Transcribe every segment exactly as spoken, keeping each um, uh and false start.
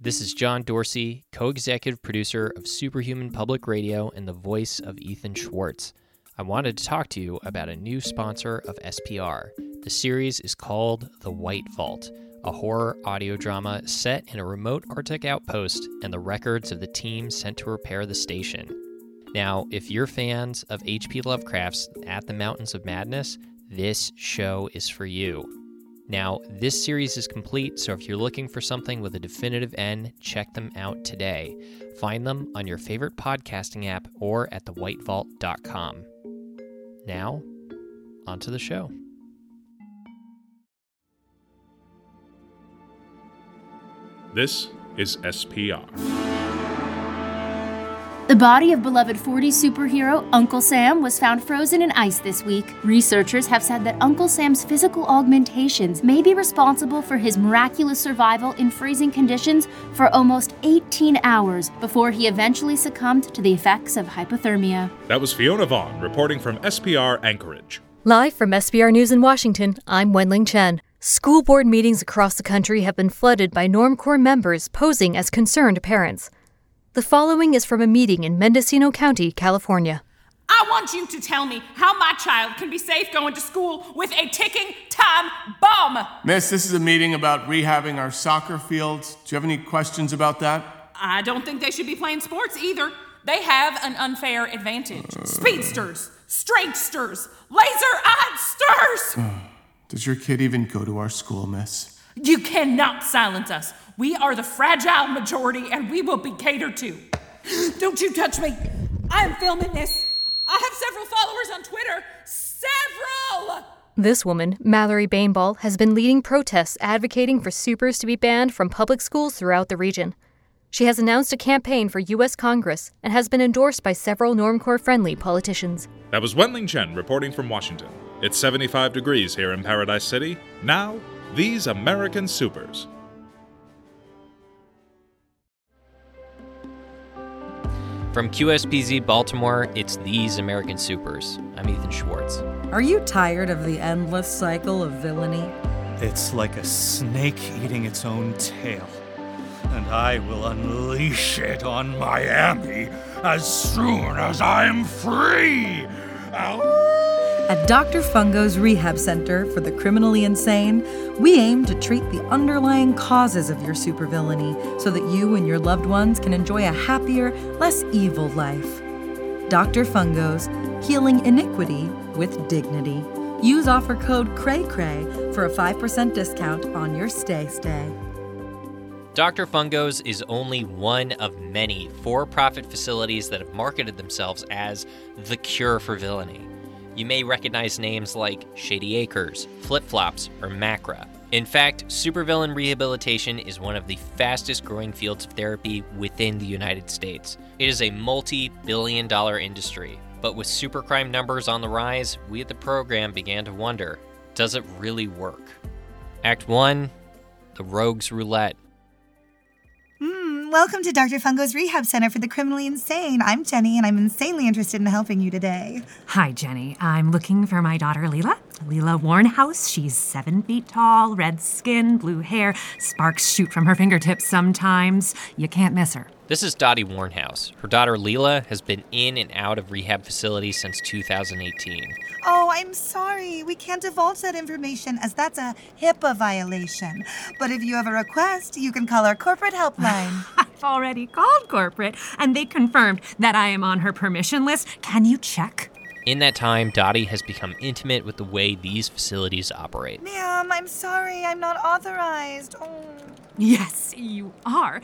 this is John Dorsey, co-executive producer of Superhuman Public Radio and the voice of Ethan Schwartz. I wanted to talk to you about a new sponsor of S P R. The series is called The White Vault, a horror audio drama set in a remote Arctic outpost and the records of the team sent to repair the station. Now, if you're fans of H P. Lovecraft's At the Mountains of Madness, this show is for you. Now, this series is complete, so if you're looking for something with a definitive end, check them out today. Find them on your favorite podcasting app or at the white vault dot com. Now, onto the show. This is S P R. The body of beloved forties superhero Uncle Sam was found frozen in ice this week. Researchers have said that Uncle Sam's physical augmentations may be responsible for his miraculous survival in freezing conditions for almost eighteen hours before he eventually succumbed to the effects of hypothermia. That was Fiona Vaughn reporting from S P R Anchorage. Live from S P R News in Washington, I'm Wenling Chen. School board meetings across the country have been flooded by NormCore members posing as concerned parents. The following is from a meeting in Mendocino County, California. I want you to tell me how my child can be safe going to school with a ticking time bomb. Miss, this is a meeting about rehabbing our soccer fields. Do you have any questions about that? I don't think they should be playing sports either. They have an unfair advantage. Uh... Speedsters, strengthsters, laser-eyed sters. Does your kid even go to our school, miss? You cannot silence us. We are the fragile majority, and we will be catered to. Don't you touch me. I am filming this. I have several followers on Twitter. Several! This woman, Malorie Blainball, has been leading protests advocating for supers to be banned from public schools throughout the region. She has announced a campaign for U S Congress and has been endorsed by several NormCore-friendly politicians. That was Wenling Chen reporting from Washington. It's seventy-five degrees here in Paradise City. Now, these American supers. From Q S P Z Baltimore, it's These American Supers. I'm Ethan Schwartz. Are you tired of the endless cycle of villainy? It's like a snake eating its own tail, and I will unleash it on Miami as soon as I'm free. Ow! At Doctor Fungo's Rehab Center for the Criminally Insane, we aim to treat the underlying causes of your supervillainy so that you and your loved ones can enjoy a happier, less evil life. Doctor Fungo's, healing iniquity with dignity. Use offer code CrayCray for a five percent discount on your stay stay. Doctor Fungo's is only one of many for-profit facilities that have marketed themselves as the cure for villainy. You may recognize names like Shady Acres, Flip Flops, or Macra. In fact, supervillain rehabilitation is one of the fastest growing fields of therapy within the United States. It is a multi-billion dollar industry, but with supercrime numbers on the rise, we at the program began to wonder, does it really work? Act one, the Rogue's Roulette. Welcome to Doctor Fungo's Rehab Center for the Criminally Insane. I'm Jenny, and I'm insanely interested in helping you today. Hi, Jenny. I'm looking for my daughter, Lila. Lila Warnhouse. She's seven feet tall, red skin, blue hair. Sparks shoot from her fingertips sometimes. You can't miss her. This is Dottie Warnhouse. Her daughter, Lila, has been in and out of rehab facilities since two thousand eighteen. Oh, I'm sorry. We can't divulge that information, as that's a HIPAA violation. But if you have a request, you can call our corporate helpline. I've already called corporate, and they confirmed that I am on her permission list. Can you check? In that time, Dottie has become intimate with the way these facilities operate. Ma'am, I'm sorry. I'm not authorized. Oh. Yes, you are.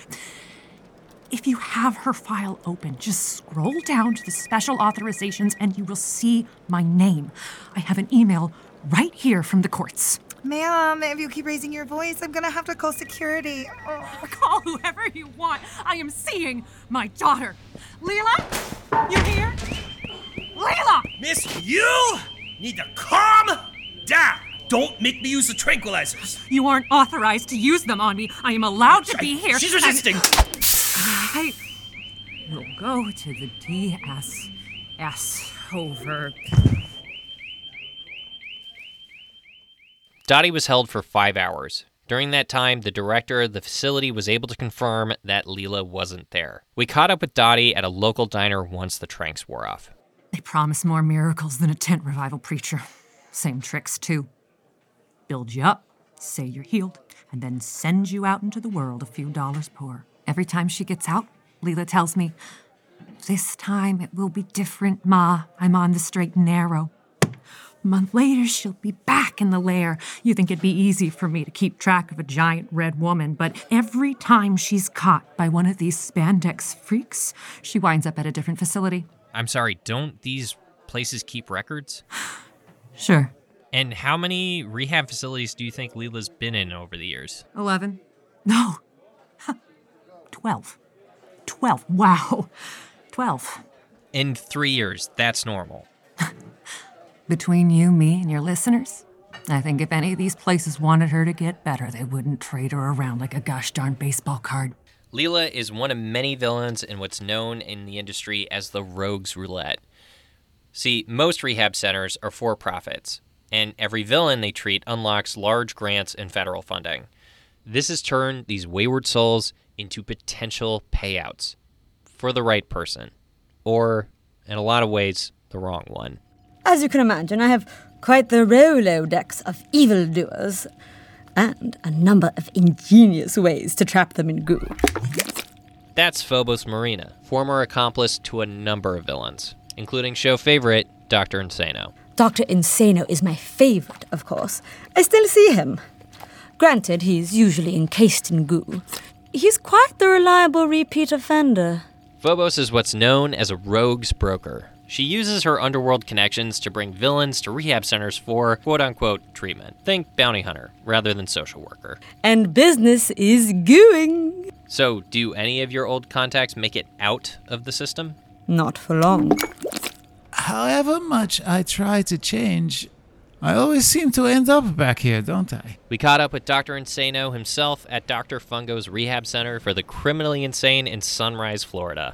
If you have her file open, just scroll down to the special authorizations and you will see my name. I have an email right here from the courts. Ma'am, if you keep raising your voice, I'm gonna have to call security. Oh. Call whoever you want. I am seeing my daughter. Lila, you here? Lila! Miss, you need to calm down. Don't make me use the tranquilizers. You aren't authorized to use them on me. I am allowed to I, be here. She's resisting. I will go to the D S S over. Dottie was held for five hours. During that time, the director of the facility was able to confirm that Lila wasn't there. We caught up with Dottie at a local diner once the tranks wore off. They promise more miracles than a tent revival preacher. Same tricks, too. Build you up, say you're healed, and then send you out into the world a few dollars poor. Every time she gets out, Lila tells me, "This time it will be different, Ma. I'm on the straight and narrow." A month later, she'll be back in the lair. You think it'd be easy for me to keep track of a giant red woman, but every time she's caught by one of these spandex freaks, she winds up at a different facility. I'm sorry, don't these places keep records? Sure. And how many rehab facilities do you think Lila's been in over the years? Eleven. No. Twelve. Twelve. Wow. Twelve. In three years, that's normal. Between you, me, and your listeners, I think if any of these places wanted her to get better, they wouldn't trade her around like a gosh darn baseball card. Lila is one of many villains in what's known in the industry as the rogues roulette. See, most rehab centers are for-profits, and every villain they treat unlocks large grants and federal funding. This has turned these wayward souls into potential payouts for the right person, or, in a lot of ways, the wrong one. As you can imagine, I have quite the Rolodex of evildoers and a number of ingenious ways to trap them in goo. That's Phobos Marina, former accomplice to a number of villains, including show favorite, Doctor Insano. Doctor Insano is my favorite, of course. I still see him. Granted, he's usually encased in goo. He's quite the reliable repeat offender. Phobos is what's known as a rogue's broker. She uses her underworld connections to bring villains to rehab centers for, quote-unquote, treatment. Think bounty hunter, rather than social worker. And business is gooing. So, do any of your old contacts make it out of the system? Not for long. However much I try to change, I always seem to end up back here, don't I? We caught up with Doctor Insano himself at Doctor Fungo's Rehab Center for the Criminally Insane in Sunrise, Florida.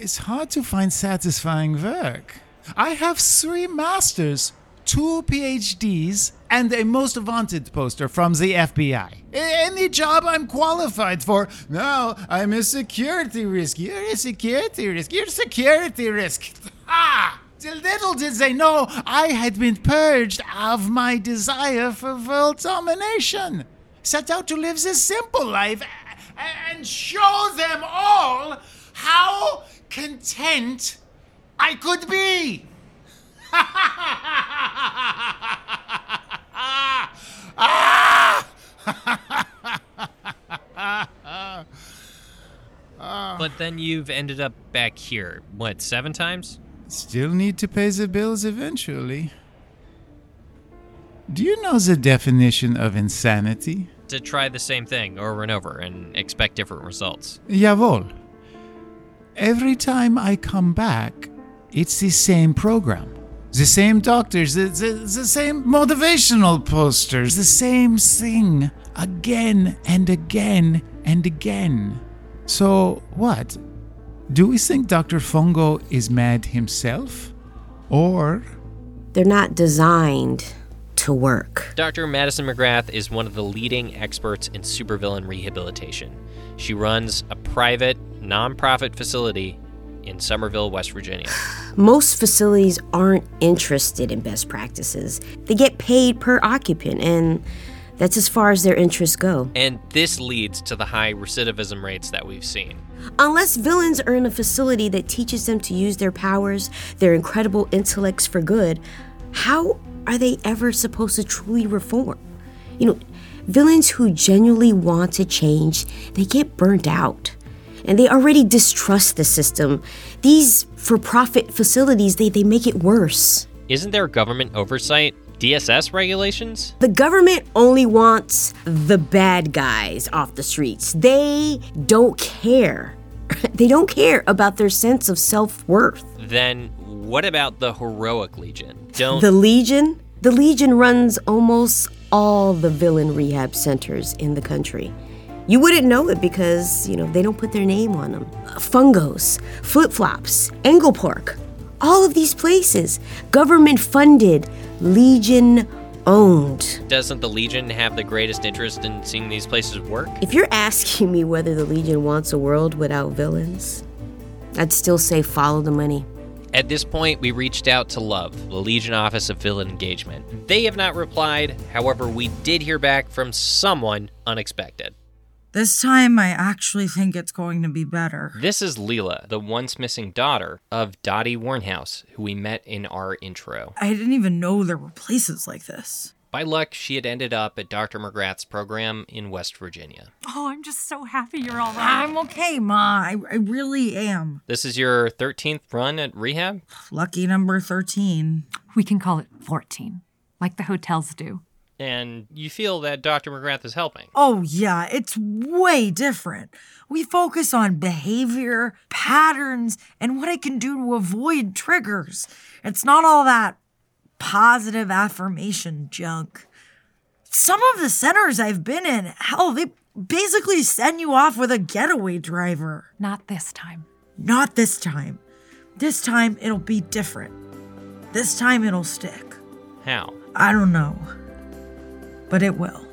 It's hard to find satisfying work. I have three masters, two PhDs, and a most wanted poster from the F B I. Any job I'm qualified for, now I'm a security risk. You're a security risk. You're a security risk. Ah! Little did they know I had been purged of my desire for world domination. Set out to live this simple life and show them all how content I could be. But then you've ended up back here, what, seven times? Still need to pay the bills eventually. Do you know the definition of insanity? To try the same thing over and over and expect different results. Jawohl. Every time I come back, it's the same program, the same doctors, the, the, the same motivational posters, the same thing again and again and again. So what? Do we think Doctor Fungo is mad himself? Or? They're not designed to work. Doctor Madison McGrath is one of the leading experts in supervillain rehabilitation. She runs a private, nonprofit facility in Somerville, West Virginia. Most facilities aren't interested in best practices. They get paid per occupant, and that's as far as their interests go. And this leads to the high recidivism rates that we've seen. Unless villains are in a facility that teaches them to use their powers, their incredible intellects for good, how are they ever supposed to truly reform? You know, villains who genuinely want to change, they get burnt out. And they already distrust the system. These for-profit facilities, they, they make it worse. Isn't there government oversight D S S regulations? The government only wants the bad guys off the streets. They don't care. They don't care about their sense of self-worth. Then what about the heroic legion? Don't The legion? The legion runs almost all the villain rehab centers in the country. You wouldn't know it because, you know, they don't put their name on them. Fungo's, Flip Flops, Engelpork, all of these places, government-funded, Legion-owned. Doesn't the Legion have the greatest interest in seeing these places work? If you're asking me whether the Legion wants a world without villains, I'd still say follow the money. At this point, we reached out to Love, the Legion Office of Villain Engagement. They have not replied. However, we did hear back from someone unexpected. This time, I actually think it's going to be better. This is Lila, the once-missing daughter of Dottie Warnhouse, who we met in our intro. I didn't even know there were places like this. By luck, she had ended up at Doctor McGrath's program in West Virginia. Oh, I'm just so happy you're all right. I'm okay, Ma. I, I really am. This is your thirteenth run at rehab? Lucky number thirteen. We can call it fourteen, like the hotels do. And you feel that Doctor McGrath is helping. Oh, yeah, it's way different. We focus on behavior, patterns, and what I can do to avoid triggers. It's not all that positive affirmation junk. Some of the centers I've been in, hell, they basically send you off with a getaway driver. Not this time. Not this time. This time, it'll be different. This time, it'll stick. How? I don't know. But it will.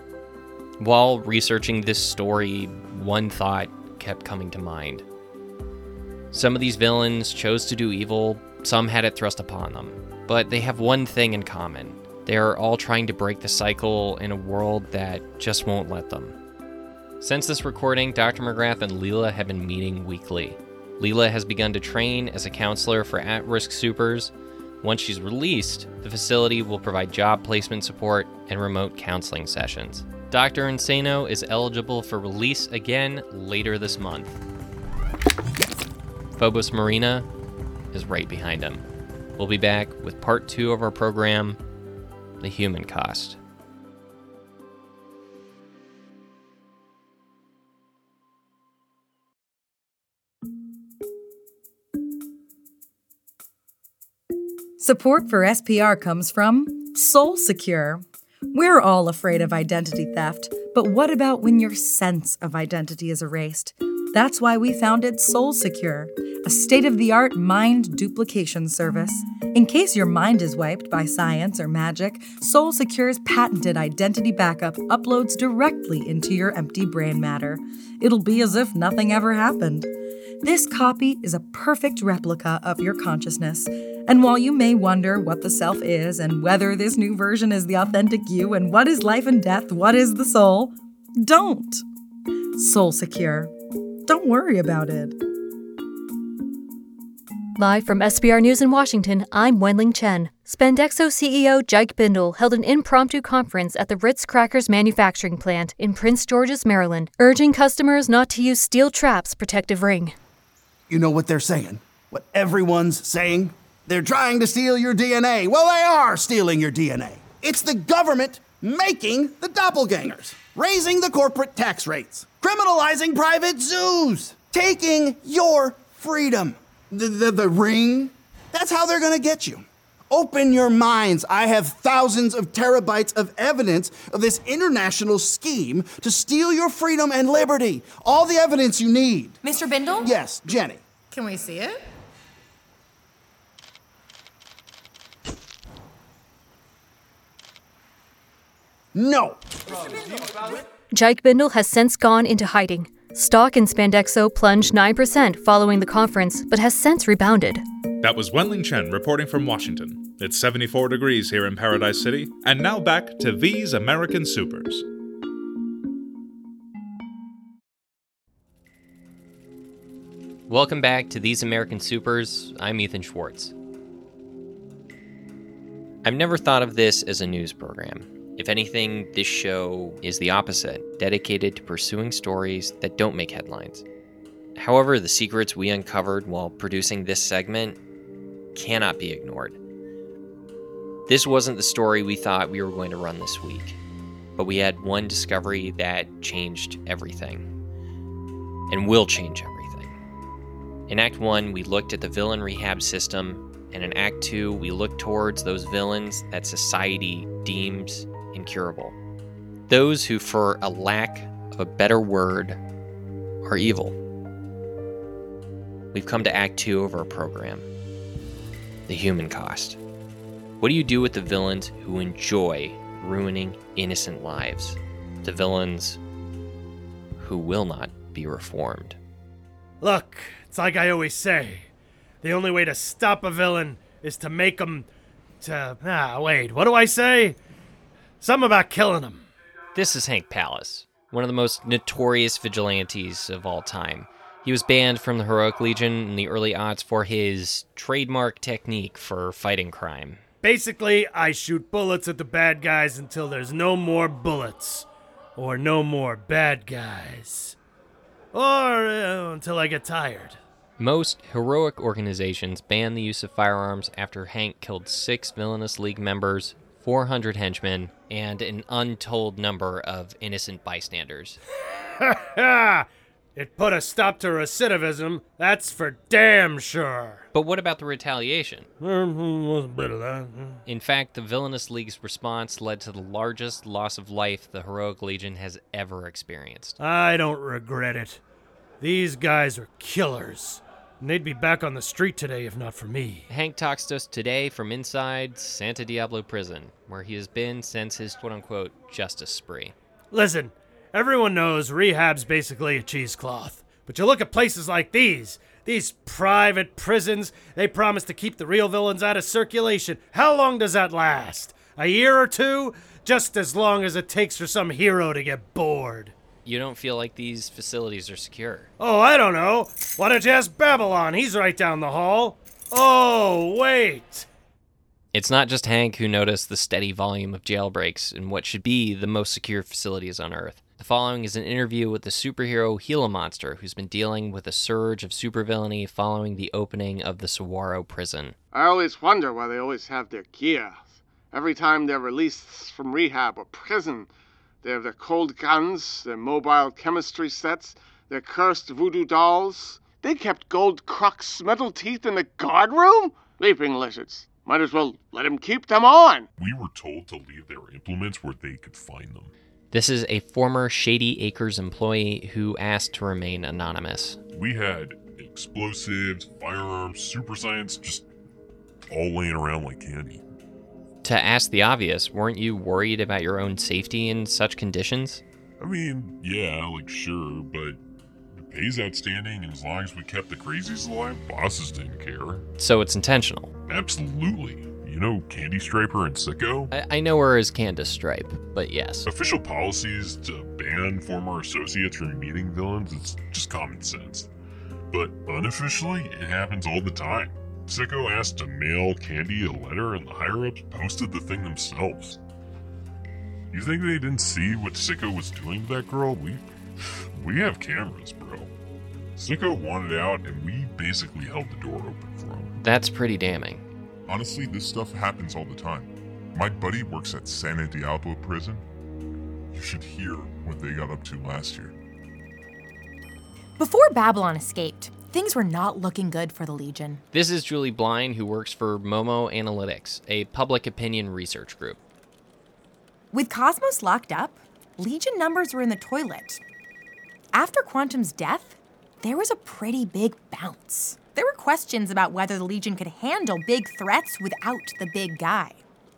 While researching this story, one thought kept coming to mind. Some of these villains chose to do evil, some had it thrust upon them. But they have one thing in common. They are all trying to break the cycle in a world that just won't let them. Since this recording, Doctor McGrath and Lila have been meeting weekly. Lila has begun to train as a counselor for at-risk supers. Once she's released, the facility will provide job placement support and remote counseling sessions. Doctor Insano is eligible for release again later this month. Phobos Marina is right behind him. We'll be back with part two of our program, The Human Cost. Support for S P R comes from Soul Secure. We're all afraid of identity theft, but what about when your sense of identity is erased? That's why we founded Soul Secure, a state-of-the-art mind duplication service. In case your mind is wiped by science or magic, Soul Secure's patented identity backup uploads directly into your empty brain matter. It'll be as if nothing ever happened. This copy is a perfect replica of your consciousness. And while you may wonder what the self is and whether this new version is the authentic you and what is life and death, what is the soul, don't. Soul Secure. Don't worry about it. Live from S B R News in Washington, I'm Wenling Chen. Spendexo C E O Jike Bindel held an impromptu conference at the Ritz Crackers manufacturing plant in Prince George's, Maryland, urging customers not to use steel traps protective ring. You know what they're saying? What everyone's saying? They're trying to steal your D N A. Well, they are stealing your D N A. It's the government making the doppelgangers, raising the corporate tax rates, criminalizing private zoos, taking your freedom. The, the, the ring, that's how they're gonna get you. Open your minds. I have thousands of terabytes of evidence of this international scheme to steal your freedom and liberty. All the evidence you need. Mister Bindel? Yes, Jenny. Can we see it? No. Jike Bindel has since gone into hiding. Stock in Spandexo plunged nine percent following the conference, but has since rebounded. That was Wenling Chen reporting from Washington. It's seventy-four degrees here in Paradise City, and now back to these American Supers. Welcome back to These American Supers. I'm Ethan Schwartz. I've never thought of this as a news program. If anything, this show is the opposite, dedicated to pursuing stories that don't make headlines. However, the secrets we uncovered while producing this segment cannot be ignored. This wasn't the story we thought we were going to run this week, but we had one discovery that changed everything. And will change everything. In Act one, we looked at the villain rehab system, and in Act two, we looked towards those villains that society deems incurable. Those who, for a lack of a better word, are evil. We've come to Act two of our program. The human cost. What do you do with the villains who enjoy ruining innocent lives? The villains who will not be reformed. Look, it's like I always say. The only way to stop a villain is to make him to... Ah, wait, what do I say? Something about killing him. This is Hank Palace, one of the most notorious vigilantes of all time. He was banned from the Heroic Legion in the early aughts for his trademark technique for fighting crime. Basically, I shoot bullets at the bad guys until there's no more bullets. Or no more bad guys. Or uh, until I get tired. Most heroic organizations banned the use of firearms after Hank killed six villainous league members, four hundred henchmen, and an untold number of innocent bystanders. Ha ha! It put a stop to recidivism, that's for damn sure. But what about the retaliation? In fact, the villainous league's response led to the largest loss of life the Heroic Legion has ever experienced. I don't regret it. These guys are killers, and they'd be back on the street today if not for me. Hank talks to us today from inside Santa Diablo prison, where he has been since his quote-unquote justice spree. Listen, everyone knows rehab's basically a cheesecloth, but you look at places like these, these private prisons, they promise to keep the real villains out of circulation. How long does that last? A year or two? Just as long as it takes for some hero to get bored. You don't feel like these facilities are secure? Oh, I don't know. Why don't you ask Babylon? He's right down the hall. Oh, wait. It's not just Hank who noticed the steady volume of jailbreaks in what should be the most secure facilities on Earth. The following is an interview with the superhero Gila Monster, who's been dealing with a surge of supervillainy following the opening of the Saguaro prison. I always wonder why they always have their gear. Every time they're released from rehab or prison, they have their cold guns, their mobile chemistry sets, their cursed voodoo dolls. They kept gold crux metal teeth in the guard room? Leaping lizards. Might as well let him keep them on. We were told to leave their implements where they could find them. This is a former Shady Acres employee who asked to remain anonymous. We had explosives, firearms, super science, just all laying around like candy. To ask the obvious, weren't you worried about your own safety in such conditions? I mean, yeah, like sure, but the pay's outstanding, and as long as we kept the crazies alive, bosses didn't care. So it's intentional. Absolutely. You know Candy Striper and Sicko? I, I know her as Candace Stripe, but yes. Official policies to ban former associates from meeting villains, it's just common sense. But unofficially, it happens all the time. Sicko asked to mail Candy a letter, and the higher-ups posted the thing themselves. You think they didn't see what Sicko was doing to that girl? We, we have cameras, bro. Sicko wanted out, and we basically held the door open for him. That's pretty damning. Honestly, this stuff happens all the time. My buddy works at Santa Diablo prison. You should hear what they got up to last year. Before Babylon escaped, things were not looking good for the Legion. This is Julie Blind, who works for Momo Analytics, a public opinion research group. With Cosmos locked up, Legion numbers were in the toilet. After Quantum's death, there was a pretty big bounce. There were questions about whether the Legion could handle big threats without the big guy.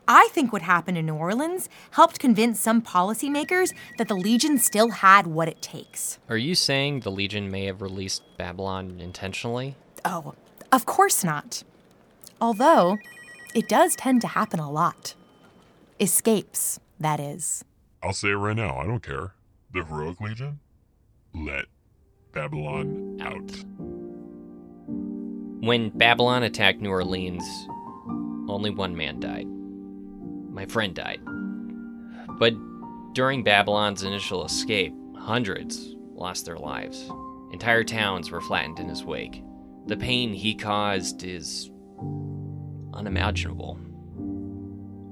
I think what happened in New Orleans helped convince some policymakers that the Legion still had what it takes. Are you saying the Legion may have released Babylon intentionally? Oh, of course not. Although, it does tend to happen a lot. Escapes, that is. I'll say it right now, I don't care. The Heroic Legion let Babylon out. When Babylon attacked New Orleans, only one man died. My friend died. But during Babylon's initial escape, hundreds lost their lives. Entire towns were flattened in his wake. The pain he caused is unimaginable.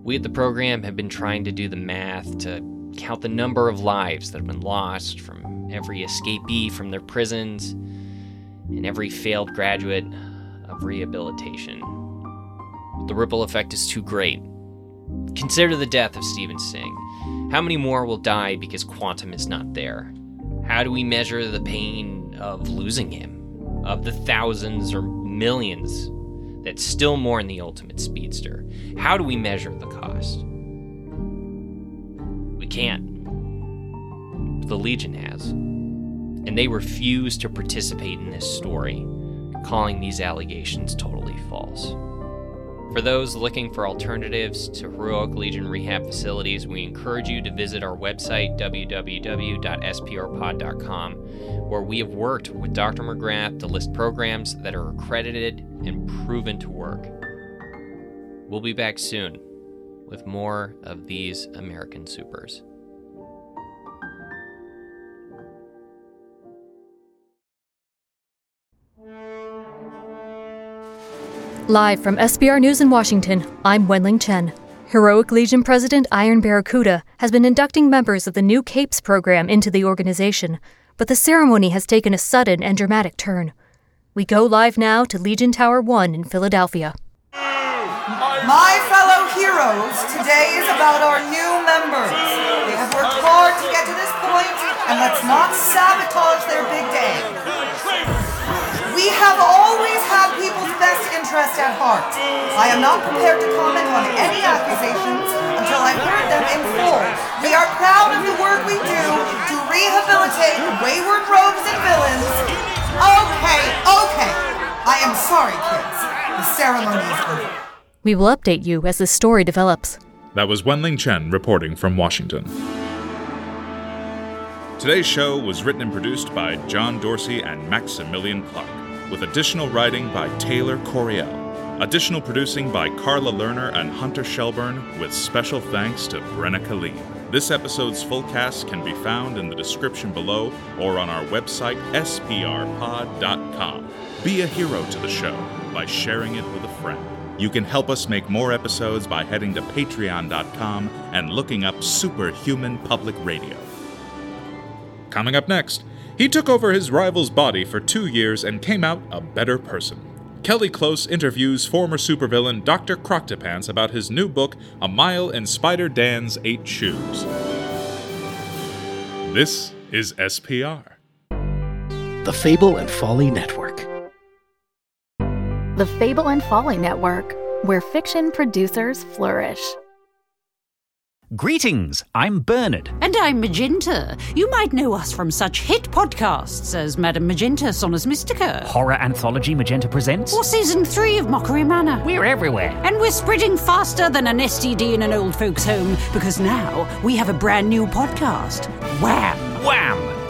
We at the program have been trying to do the math to count the number of lives that have been lost from every escapee from their prisons and every failed graduate of rehabilitation. But the ripple effect is too great. Consider the death of Stephen Singh. How many more will die because Quantum is not there? How do we measure the pain of losing him? Of the thousands or millions that still mourn the ultimate speedster? How do we measure the cost? We can't. The Legion has. And they refuse to participate in this story, calling these allegations totally false. For those looking for alternatives to heroic Legion rehab facilities, we encourage you to visit our website, w w w dot s p r pod dot com, where we have worked with Doctor McGrath to list programs that are accredited and proven to work. We'll be back soon with more of these American Supers. Live from S P R News in Washington, I'm Wenling Chen. Heroic Legion President Iron Barracuda has been inducting members of the new CAPES program into the organization, but the ceremony has taken a sudden and dramatic turn. We go live now to Legion Tower one in Philadelphia. My fellow heroes, today is about our new members. They have worked hard to get to this point, and let's not sabotage their big day. We have always had people's best interest at heart. I am not prepared to comment on any accusations until I've heard them in full. We are proud of the work we do to rehabilitate wayward rogues and villains. Okay, okay. I am sorry, kids. The ceremony is over. We will update you as the story develops. That was Wenling Chen reporting from Washington. Today's show was written and produced by John Dorsey and Maximilian Clark, with additional writing by Taylor Coryell, additional producing by Carla Lerner and Hunter Shelburne, with special thanks to Brenna Killeen. This episode's full cast can be found in the description below or on our website, s p r pod dot com. Be a hero to the show by sharing it with a friend. You can help us make more episodes by heading to patreon dot com and looking up Superhuman Public Radio. Coming up next, he took over his rival's body for two years and came out a better person. Kelly Close interviews former supervillain Doctor Croctopants about his new book, A Mile in Spider Dan's Eight Shoes. This is S P R. The Fable and Folly Network. The Fable and Folly Network, where fiction producers flourish. Greetings, I'm Bernard. And I'm Magenta. You might know us from such hit podcasts as Madame Magenta, Sonus Mystica. Horror Anthology Magenta Presents. Or Season three of Mockery Manor. We're everywhere. And we're spreading faster than an S T D in an old folks' home, because now we have a brand new podcast. Wham! Wham!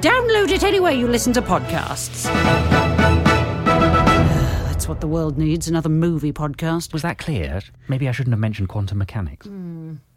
Download it anywhere you listen to podcasts. That's what the world needs, another movie podcast. Was that clear? Maybe I shouldn't have mentioned quantum mechanics. Mm.